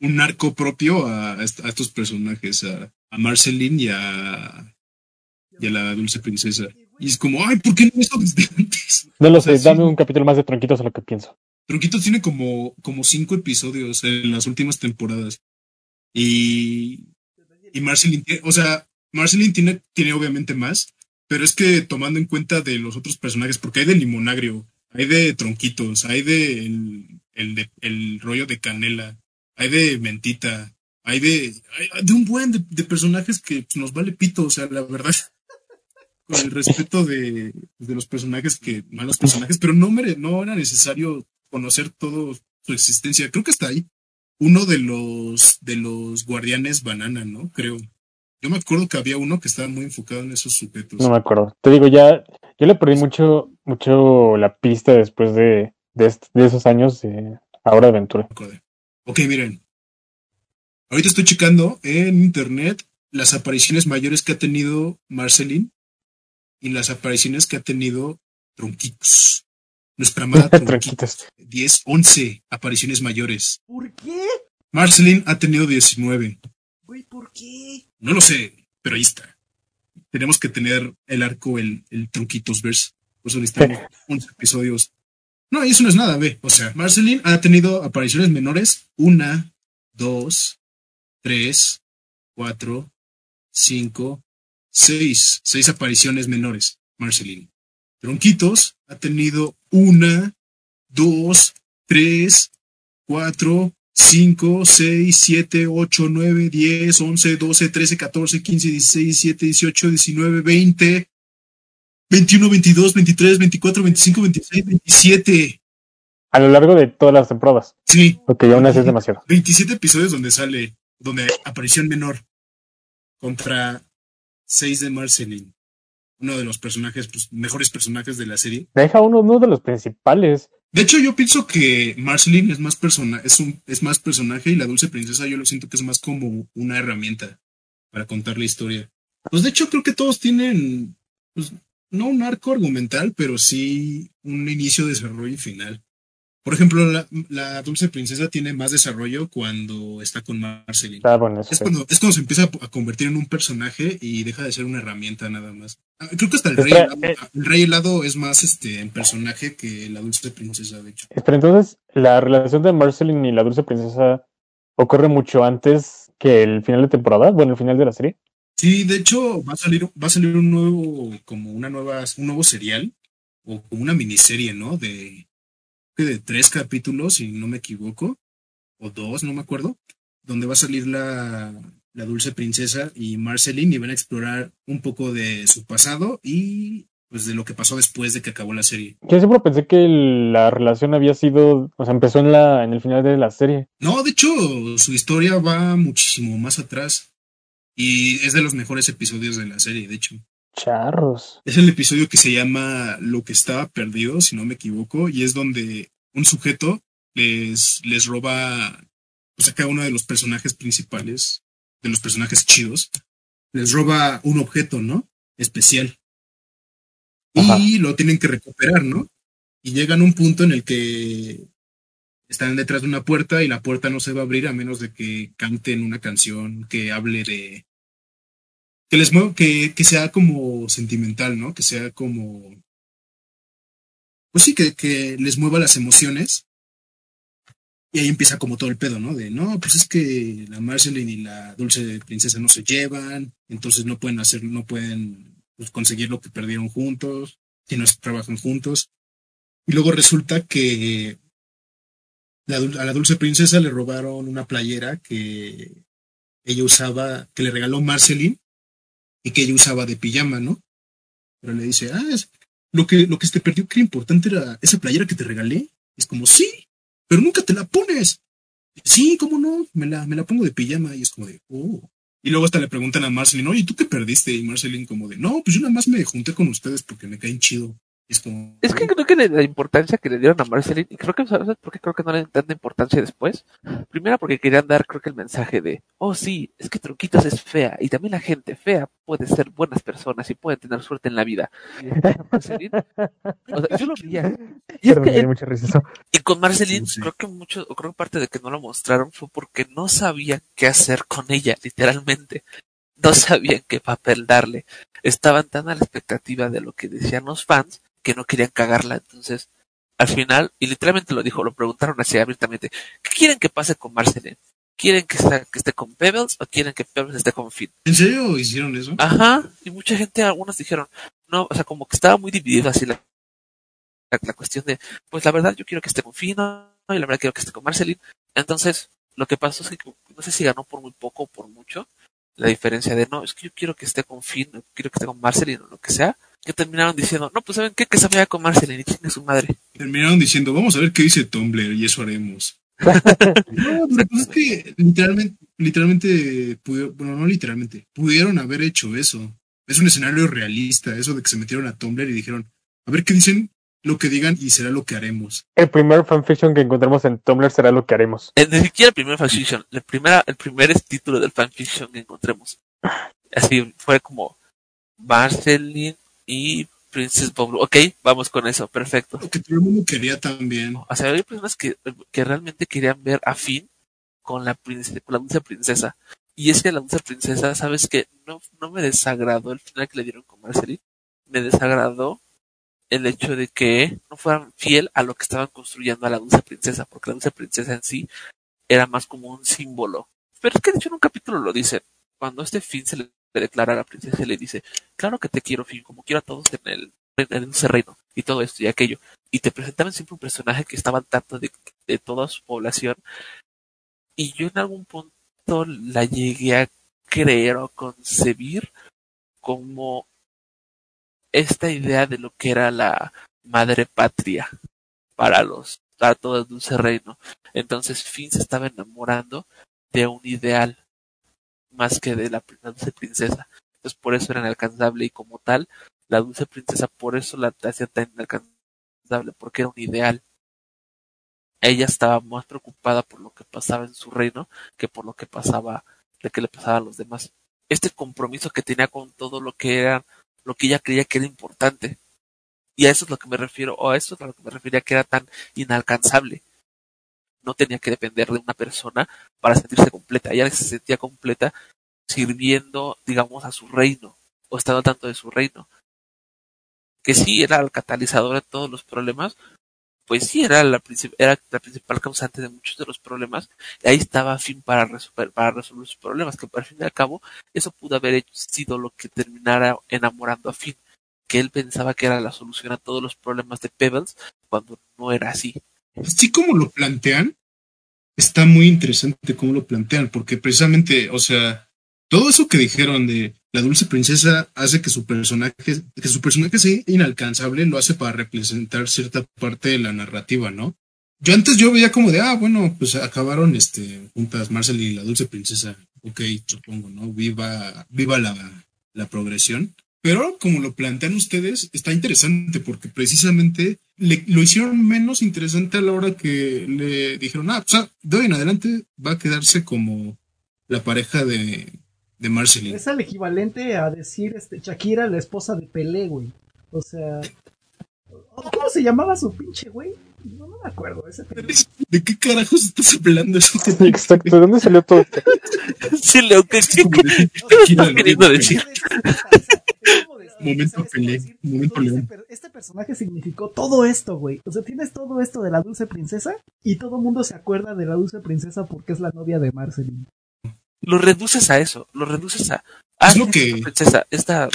un arco propio a, a estos personajes, a, a Marceline y a, y a la dulce princesa. Y es como, ay, ¿por qué no esto desde antes? No lo sé, o sea, dame sí, un capítulo más de Tronquitos a lo que pienso. Tronquitos tiene como, como cinco episodios en las últimas temporadas. Y, y Marceline, o sea... Marceline tiene, tiene obviamente más, pero es que tomando en cuenta de los otros personajes, porque hay de Limonagrio, hay de Tronquitos, hay de el, el, de, el rollo de Canela, hay de Mentita, hay de, hay de un buen de, de personajes que nos vale pito, o sea, la verdad, con el respeto de, de los personajes que, malos personajes, pero no, mere, no era necesario conocer toda su existencia. Creo que está ahí uno de los, de los guardianes banana, ¿no? Creo. Yo me acuerdo que había uno que estaba muy enfocado en esos sujetos. No me acuerdo. Te digo, ya yo le perdí mucho mucho la pista después de, de, est- de esos años de Hora de Aventura. Ok, miren. Ahorita estoy checando en internet las apariciones mayores que ha tenido Marceline y las apariciones que ha tenido Tronquitos. Nuestra amada Tronquitos. diez, once apariciones mayores. ¿Por qué? Marceline ha tenido diecinueve. Güey, ¿por qué? No lo sé, pero ahí está. Tenemos que tener el arco, el, el Tronquitos verse. Por eso necesitamos unos episodios. No, eso no es nada, ve. O sea, Marceline ha tenido apariciones menores. Una, dos, tres, cuatro, cinco, seis. Seis apariciones menores, Marceline. Tronquitos ha tenido una, dos, tres, cuatro, cinco, seis, siete, ocho, nueve, diez, once, doce, trece, catorce, quince, dieciséis, diecisiete, dieciocho, diecinueve, veinte, veintiuno, veintidós, veintitrés, veinticuatro, veinticinco, veintiséis, veintisiete. A lo largo de todas las temporadas. Sí. Porque ya aún así es demasiado. veintisiete episodios donde sale, donde aparición menor contra seis de Marceline. Uno de los personajes, pues, mejores personajes de la serie. Deja uno, uno de los principales. De hecho, yo pienso que Marceline es más persona, es un, es más personaje y la dulce princesa yo lo siento que es más como una herramienta para contar la historia. Pues de hecho creo que todos tienen, pues, no un arco argumental, pero sí un inicio, desarrollo y final. Por ejemplo, la, la Dulce Princesa tiene más desarrollo cuando está con Marceline. Ah, bueno, es, sí. cuando, es cuando se empieza a convertir en un personaje y deja de ser una herramienta nada más. Creo que hasta el Rey, Espera, helado, eh, el Rey Helado es más este en personaje que la Dulce Princesa, de hecho. Espera, entonces, la relación de Marceline y la Dulce Princesa ocurre mucho antes que el final de temporada, bueno, el final de la serie. Sí, de hecho, va a salir, va a salir un nuevo, como una nueva, un nuevo serial, o como una miniserie, ¿no? De... de tres capítulos, si no me equivoco, o dos, no me acuerdo, donde va a salir la, la Dulce Princesa y Marceline y van a explorar un poco de su pasado y pues de lo que pasó después de que acabó la serie. Yo siempre pensé que la relación había sido, o sea, empezó en la en el final de la serie. No, de hecho, su historia va muchísimo más atrás y es de los mejores episodios de la serie, de hecho. Charros. Es el episodio que se llama Lo que estaba perdido, si no me equivoco, y es donde un sujeto les, les roba, o sea, cada uno de los personajes principales, de los personajes chidos, les roba un objeto, ¿no? Especial. Ajá. Y lo tienen que recuperar, ¿no? Y llegan a un punto en el que están detrás de una puerta y la puerta no se va a abrir a menos de que canten una canción que hable de... Que, les muevo, que, que sea como sentimental, ¿no? Que sea como... Pues sí, que, que les mueva las emociones. Y ahí empieza como todo el pedo, ¿no? De, no, pues es que la Marceline y la Dulce Princesa no se llevan. Entonces no pueden hacer, no pueden pues, conseguir lo que perdieron juntos. Si no trabajan juntos. Y luego resulta que la, a la Dulce Princesa le robaron una playera que ella usaba, que le regaló Marceline. Y que ella usaba de pijama, ¿no? Pero le dice, ah, es, lo que lo que se te perdió, qué importante era esa playera que te regalé. Es como, sí, pero nunca te la pones. Sí, ¿cómo no? Me la, me la pongo de pijama. Y es como de, oh. Y luego hasta le preguntan a Marceline, oye, ¿tú qué perdiste? Y Marceline como de, no, pues yo nada más me junté con ustedes porque me caen chido. Es como... Es que creo que la importancia que le dieron a Marceline, y creo que, ¿sabes por qué? Creo que no le dieron tanta importancia después. Primero porque querían dar, creo que el mensaje de, oh sí, es que Tronquitos es fea, y también la gente fea puede ser buenas personas y pueden tener suerte en la vida. Marceline, o sea, yo lo veía. Y, es que, y con Marceline, sí, sí. creo que mucho, creo que parte de que no lo mostraron fue porque no sabían qué hacer con ella, literalmente. No sabían qué papel darle. Estaban tan a la expectativa de lo que decían los fans que no querían cagarla, entonces al final, y literalmente lo dijo, lo preguntaron así abiertamente, ¿qué quieren que pase con Marceline? ¿Quieren que, está, que esté con Pebbles o quieren que Pebbles esté con Finn? ¿En serio hicieron eso? Ajá, y mucha gente, algunos dijeron, no, o sea, como que estaba muy dividido así la, la, la cuestión de, pues la verdad yo quiero que esté con Finn, ¿no? Y la verdad quiero que esté con Marceline, entonces lo que pasó es que, no sé si ganó por muy poco o por mucho, la diferencia de, no, es que yo quiero que esté con Finn, quiero que esté con Marceline o lo que sea, que terminaron diciendo, no, pues ¿saben qué? Que se vaya con Marceline y chingue su madre. Terminaron diciendo, vamos a ver qué dice Tumblr y eso haremos. No, pero es que literalmente, literalmente, pudieron, bueno, no literalmente, pudieron haber hecho eso. Es un escenario realista, eso de que se metieron a Tumblr y dijeron, a ver qué dicen, lo que digan y será lo que haremos. El primer fanfiction que encontremos en Tumblr será lo que haremos. Eh, ni siquiera el primer fanfiction, el, primera, el primer título del fanfiction que encontremos. Así fue como Marceline y Princess Bob, ok, vamos con eso, perfecto. Lo que todo el mundo quería también. O sea, había personas que, que realmente querían ver a Finn con la, princesa, con la Dulce Princesa. Y es que la Dulce Princesa, ¿sabes qué? No, no me desagradó el final que le dieron con Marceline. Me desagradó el hecho de que no fueran fiel a lo que estaban construyendo a la Dulce Princesa, porque la Dulce Princesa en sí era más como un símbolo. Pero es que de hecho en un capítulo lo dice, cuando este Finn se le le declara a la princesa y le dice, claro que te quiero, Finn, como quiero a todos en el en ese reino, y todo esto y aquello. Y te presentaban siempre un personaje que estaba al tanto de, de toda su población. Y yo en algún punto la llegué a creer o concebir como esta idea de lo que era la madre patria para los para todo el dulce reino. Entonces Finn se estaba enamorando de un ideal más que de la, la Dulce Princesa. Entonces por eso era inalcanzable y como tal, la Dulce Princesa por eso la hacía tan inalcanzable, porque era un ideal. Ella estaba más preocupada por lo que pasaba en su reino que por lo que pasaba, de que le pasaba a los demás. Este compromiso que tenía con todo lo que era, lo que ella creía que era importante. Y a eso es lo que me refiero, o a eso es a lo que me refería que era tan inalcanzable. No tenía que depender de una persona para sentirse completa. Ella se sentía completa sirviendo, digamos, a su reino, o estando al tanto de su reino. Que sí era el catalizador de todos los problemas, pues sí era la, princip- era la principal causante de muchos de los problemas, y ahí estaba Finn para resolver, para resolver sus problemas, que al fin y al cabo eso pudo haber hecho, sido lo que terminara enamorando a Finn, que él pensaba que era la solución a todos los problemas de Pebbles, cuando no era así. Sí, como lo plantean, está muy interesante cómo lo plantean, porque precisamente, o sea, todo eso que dijeron de la dulce princesa hace que su personaje, que su personaje sea inalcanzable, lo hace para representar cierta parte de la narrativa, ¿no? Yo antes yo veía como de, ah, bueno, pues acabaron este, juntas Marcel y la dulce princesa, ok, supongo, ¿no? Viva, viva la, la progresión. Pero como lo plantean ustedes, está interesante porque precisamente le, lo hicieron menos interesante a la hora que le dijeron, ah, o sea, de hoy en adelante va a quedarse como la pareja de, de Marceline. Es el equivalente a decir este, Shakira, la esposa de Pelé, güey. O sea, ¿cómo se llamaba su pinche güey? No, no me acuerdo. Ese Pelé. ¿De qué carajos estás hablando? Exacto, ¿de dónde salió todo esto? Sí, Leo, ¿qué estás queriendo decir? Momento Pelé, momento León. Este personaje significó todo esto, güey. O sea, tienes todo esto de la dulce princesa y todo el mundo se acuerda de la dulce princesa porque es la novia de Marceline. Lo reduces a eso, lo reduces a... Ah, es lo que... princesa, esta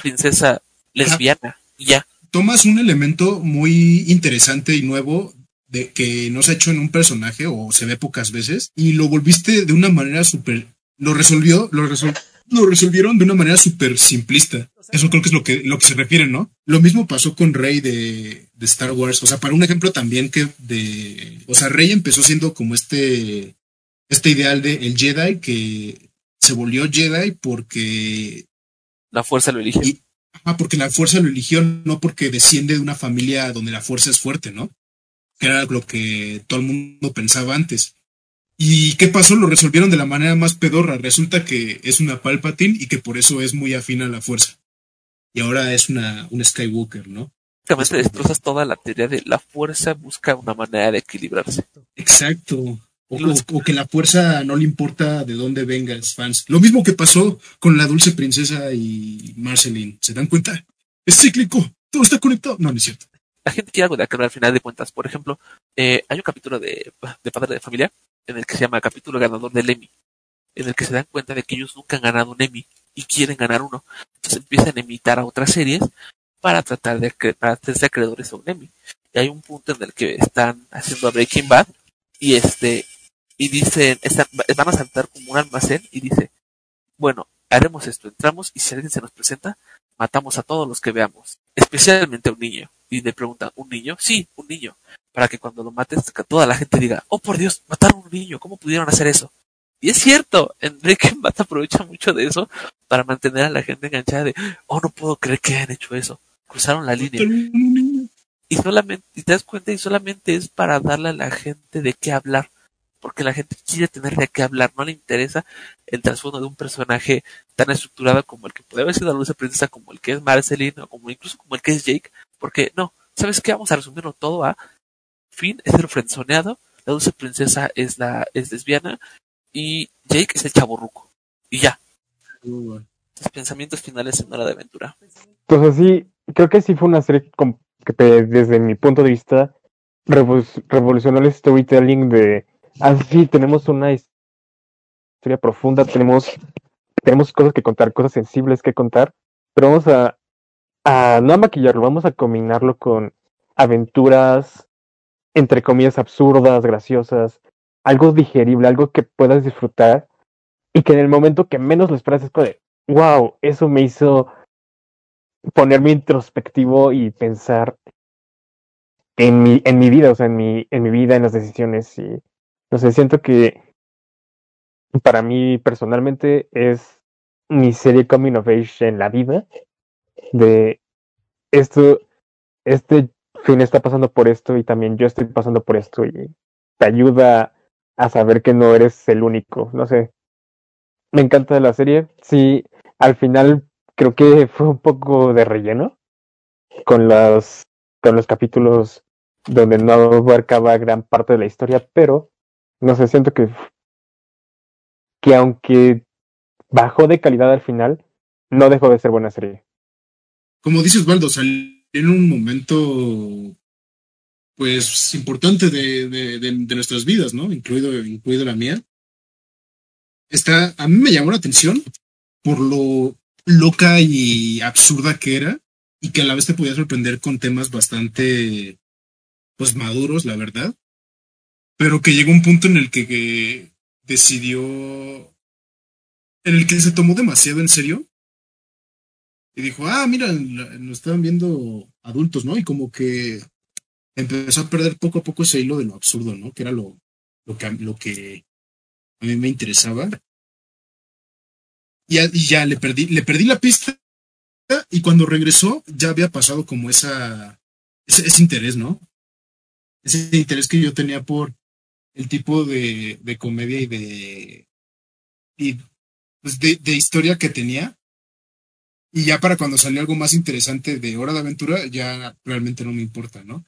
princesa lesbiana, ya. Yeah. Tomas un elemento muy interesante y nuevo de que no se ha hecho en un personaje o se ve pocas veces y lo volviste de una manera súper... Lo resolvió, lo resolvió. Lo resolvieron de una manera súper simplista. O sea, eso creo que es lo que, lo que se refieren, ¿no? Lo mismo pasó con Rey de, de Star Wars. O sea, para un ejemplo también que de... O sea, Rey empezó siendo como este... Este ideal de el Jedi que se volvió Jedi porque... La fuerza lo eligió. Y, ah, porque la fuerza lo eligió, no porque desciende de una familia donde la fuerza es fuerte, ¿no? Que era lo que todo el mundo pensaba antes. ¿Y qué pasó? Lo resolvieron de la manera más pedorra. Resulta que es una Palpatine y que por eso es muy afín a la fuerza. Y ahora es una, una Skywalker, ¿no? Además te destrozas toda la teoría de la fuerza busca una manera de equilibrarse. Exacto. O, o, o que la fuerza no le importa de dónde vengas, fans. Lo mismo que pasó con la dulce princesa y Marceline. ¿Se dan cuenta? Es cíclico. Todo está conectado. No, no es cierto. La gente quiere algo de acá al final de cuentas. Por ejemplo, eh, hay un capítulo de, de Padre de Familia en el que se llama Capítulo Ganador del Emmy, en el que se dan cuenta de que ellos nunca han ganado un Emmy y quieren ganar uno. Entonces empiezan a imitar a otras series para tratar de para hacerse acreedores a un Emmy. Y hay un punto en el que están haciendo a Breaking Bad y este y dicen, están, van a saltar como un almacén y dice, bueno, haremos esto, entramos y si alguien se nos presenta, matamos a todos los que veamos, especialmente a un niño. Y le preguntan, ¿un niño? Sí, un niño. Para que cuando lo mates, toda la gente diga, oh por Dios, mataron a un niño, ¿cómo pudieron hacer eso? Y es cierto, Breaking Bad aprovecha mucho de eso para mantener a la gente enganchada de, oh no puedo creer que hayan hecho eso, cruzaron la línea. Y solamente, y te das cuenta, y solamente es para darle a la gente de qué hablar, porque la gente quiere tener de qué hablar, no le interesa el trasfondo de un personaje tan estructurado como el que puede haber sido la dulce princesa, como el que es Marceline, o como incluso como el que es Jake, porque no, ¿sabes qué? Vamos a resumirlo todo a Finn es el frenzoneado, la dulce princesa es la es lesbiana y Jake es el chavorruco. Y ya. Uh, Los pensamientos finales en Hora de Aventura. Pues así, creo que sí fue una serie que te, desde mi punto de vista revol- revolucionó el storytelling de así tenemos una historia profunda, tenemos, tenemos cosas que contar, cosas sensibles que contar, pero vamos a a no a maquillarlo, vamos a combinarlo con aventuras entre comillas absurdas, graciosas, algo digerible, algo que puedas disfrutar y que en el momento que menos lo esperas es como de, wow, eso me hizo ponerme introspectivo y pensar en mi, en mi vida, o sea, en mi, en mi vida, en las decisiones y no sé, siento que para mí personalmente es mi serie coming of age en la vida de esto, este Finn está pasando por esto y también yo estoy pasando por esto y te ayuda a saber que no eres el único, no sé. Me encanta la serie, sí, al final creo que fue un poco de relleno, con las con los capítulos donde no abarcaba gran parte de la historia, pero no sé, siento que que aunque bajó de calidad al final, no dejó de ser buena serie. Como dice Osvaldo, salió en un momento pues importante de, de, de, de nuestras vidas, ¿no? Incluido, incluido la mía. Está, a mí me llamó la atención por lo loca y absurda que era, y que a la vez te podía sorprender con temas bastante pues maduros, la verdad, pero que llegó un punto en el que, que decidió, en el que se tomó demasiado en serio y dijo, ah, mira, nos estaban viendo adultos, ¿no? Y como que empezó a perder poco a poco ese hilo de lo absurdo, ¿no? Que era lo, lo, que, lo que a mí me interesaba. Y ya, y ya le perdí, le perdí la pista, y cuando regresó ya había pasado como esa ese, ese interés, ¿no? Ese interés que yo tenía por el tipo de, de comedia y de y pues de, de historia que tenía. Y ya para cuando salió algo más interesante de Hora de Aventura, ya realmente no me importa, ¿no?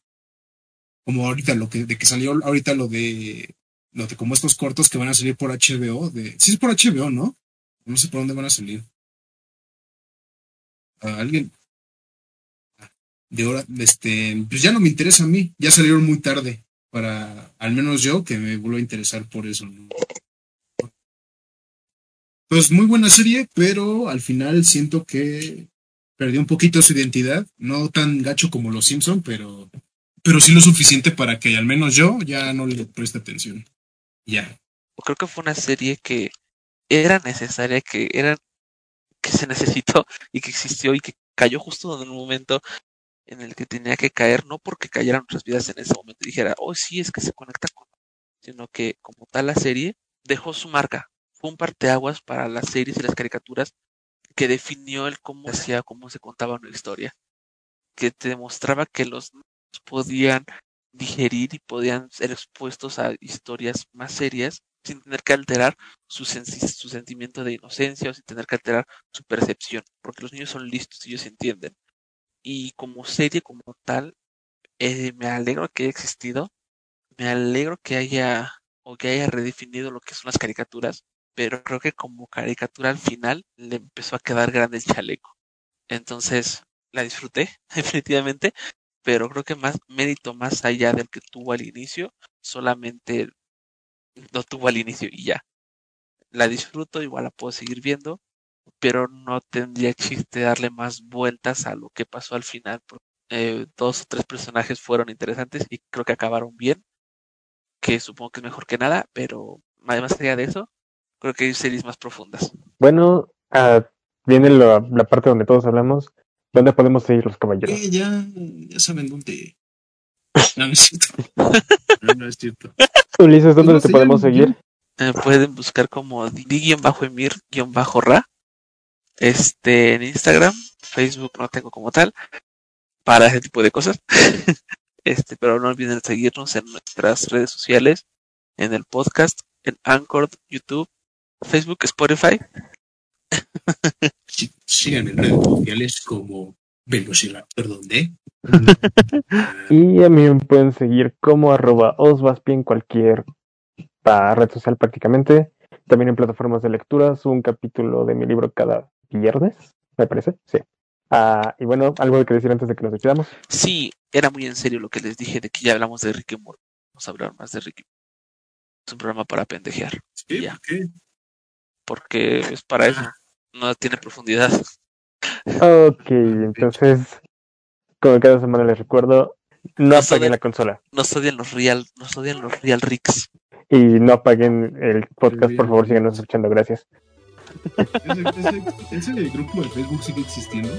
Como ahorita lo que de que salió ahorita lo de lo de como estos cortos que van a salir por H B O, de sí es por H B O, ¿no? No sé por dónde van a salir. A alguien de hora, este, pues ya no me interesa a mí, ya salieron muy tarde para, al menos yo, que me vuelvo a interesar por eso, ¿no? Pues muy buena serie, pero al final siento que perdió un poquito su identidad, no tan gacho como Los Simpson, pero, pero sí lo suficiente para que al menos yo ya no le preste atención. Ya. Creo que fue una serie que era necesaria, que era que se necesitó y que existió y que cayó justo en un momento en el que tenía que caer, no porque cayeran nuestras vidas en ese momento y dijera, oh sí, es que se conecta con, sino que como tal la serie dejó su marca, fue un parteaguas para las series y las caricaturas que definió el cómo se hacía, cómo se contaba una historia, que te demostraba que los niños podían digerir y podían ser expuestos a historias más serias sin tener que alterar su, sen- su sentimiento de inocencia o sin tener que alterar su percepción, porque los niños son listos y ellos entienden. Y como serie, como tal, eh, me alegro que haya existido, me alegro que haya o que haya redefinido lo que son las caricaturas, pero creo que como caricatura al final le empezó a quedar grande el chaleco. Entonces la disfruté, definitivamente, pero creo que más mérito más allá del que tuvo al inicio, solamente no tuvo al inicio y ya. La disfruto, igual la puedo seguir viendo, pero no tendría chiste darle más vueltas a lo que pasó al final. Eh, dos o tres personajes fueron interesantes y creo que acabaron bien, que supongo que es mejor que nada, pero además allá de eso, creo que hay series más profundas. Bueno, uh, viene la, la parte donde todos hablamos. ¿Dónde podemos seguir, los caballeros? Eh, ya, ya saben dónde. No, no es cierto. No, no es cierto. Ulises, ¿dónde te podemos seguir? Eh, pueden buscar como di-emir-ra este, en Instagram, Facebook no tengo como tal, para ese tipo de cosas. este, Pero no olviden seguirnos en nuestras redes sociales, en el podcast, en Anchor, YouTube, Facebook, Spotify. Sí, síganme en redes sociales como Velociraptor, ¿dónde? Y a mí me pueden seguir como arroba osvaspi en cualquier red social prácticamente. También en plataformas de lectura, subo un capítulo de mi libro cada viernes, me parece, sí. Uh, y bueno, algo que decir antes de que nos despidamos. Sí, era muy en serio lo que les dije de que ya hablamos de Rick y Morty. Vamos a hablar más de Rick y Morty. Es un programa para pendejear. ¿Sí? Ya. ¿Por qué? Porque es para eso, no tiene profundidad. Ok, entonces, como cada semana les recuerdo, no nos apaguen odian, la consola. Nos odian los real, nos odian los real Ricks. Y no apaguen el podcast, por favor, síganos escuchando, gracias. ¿Ese, ese, ese grupo de Facebook sigue existiendo?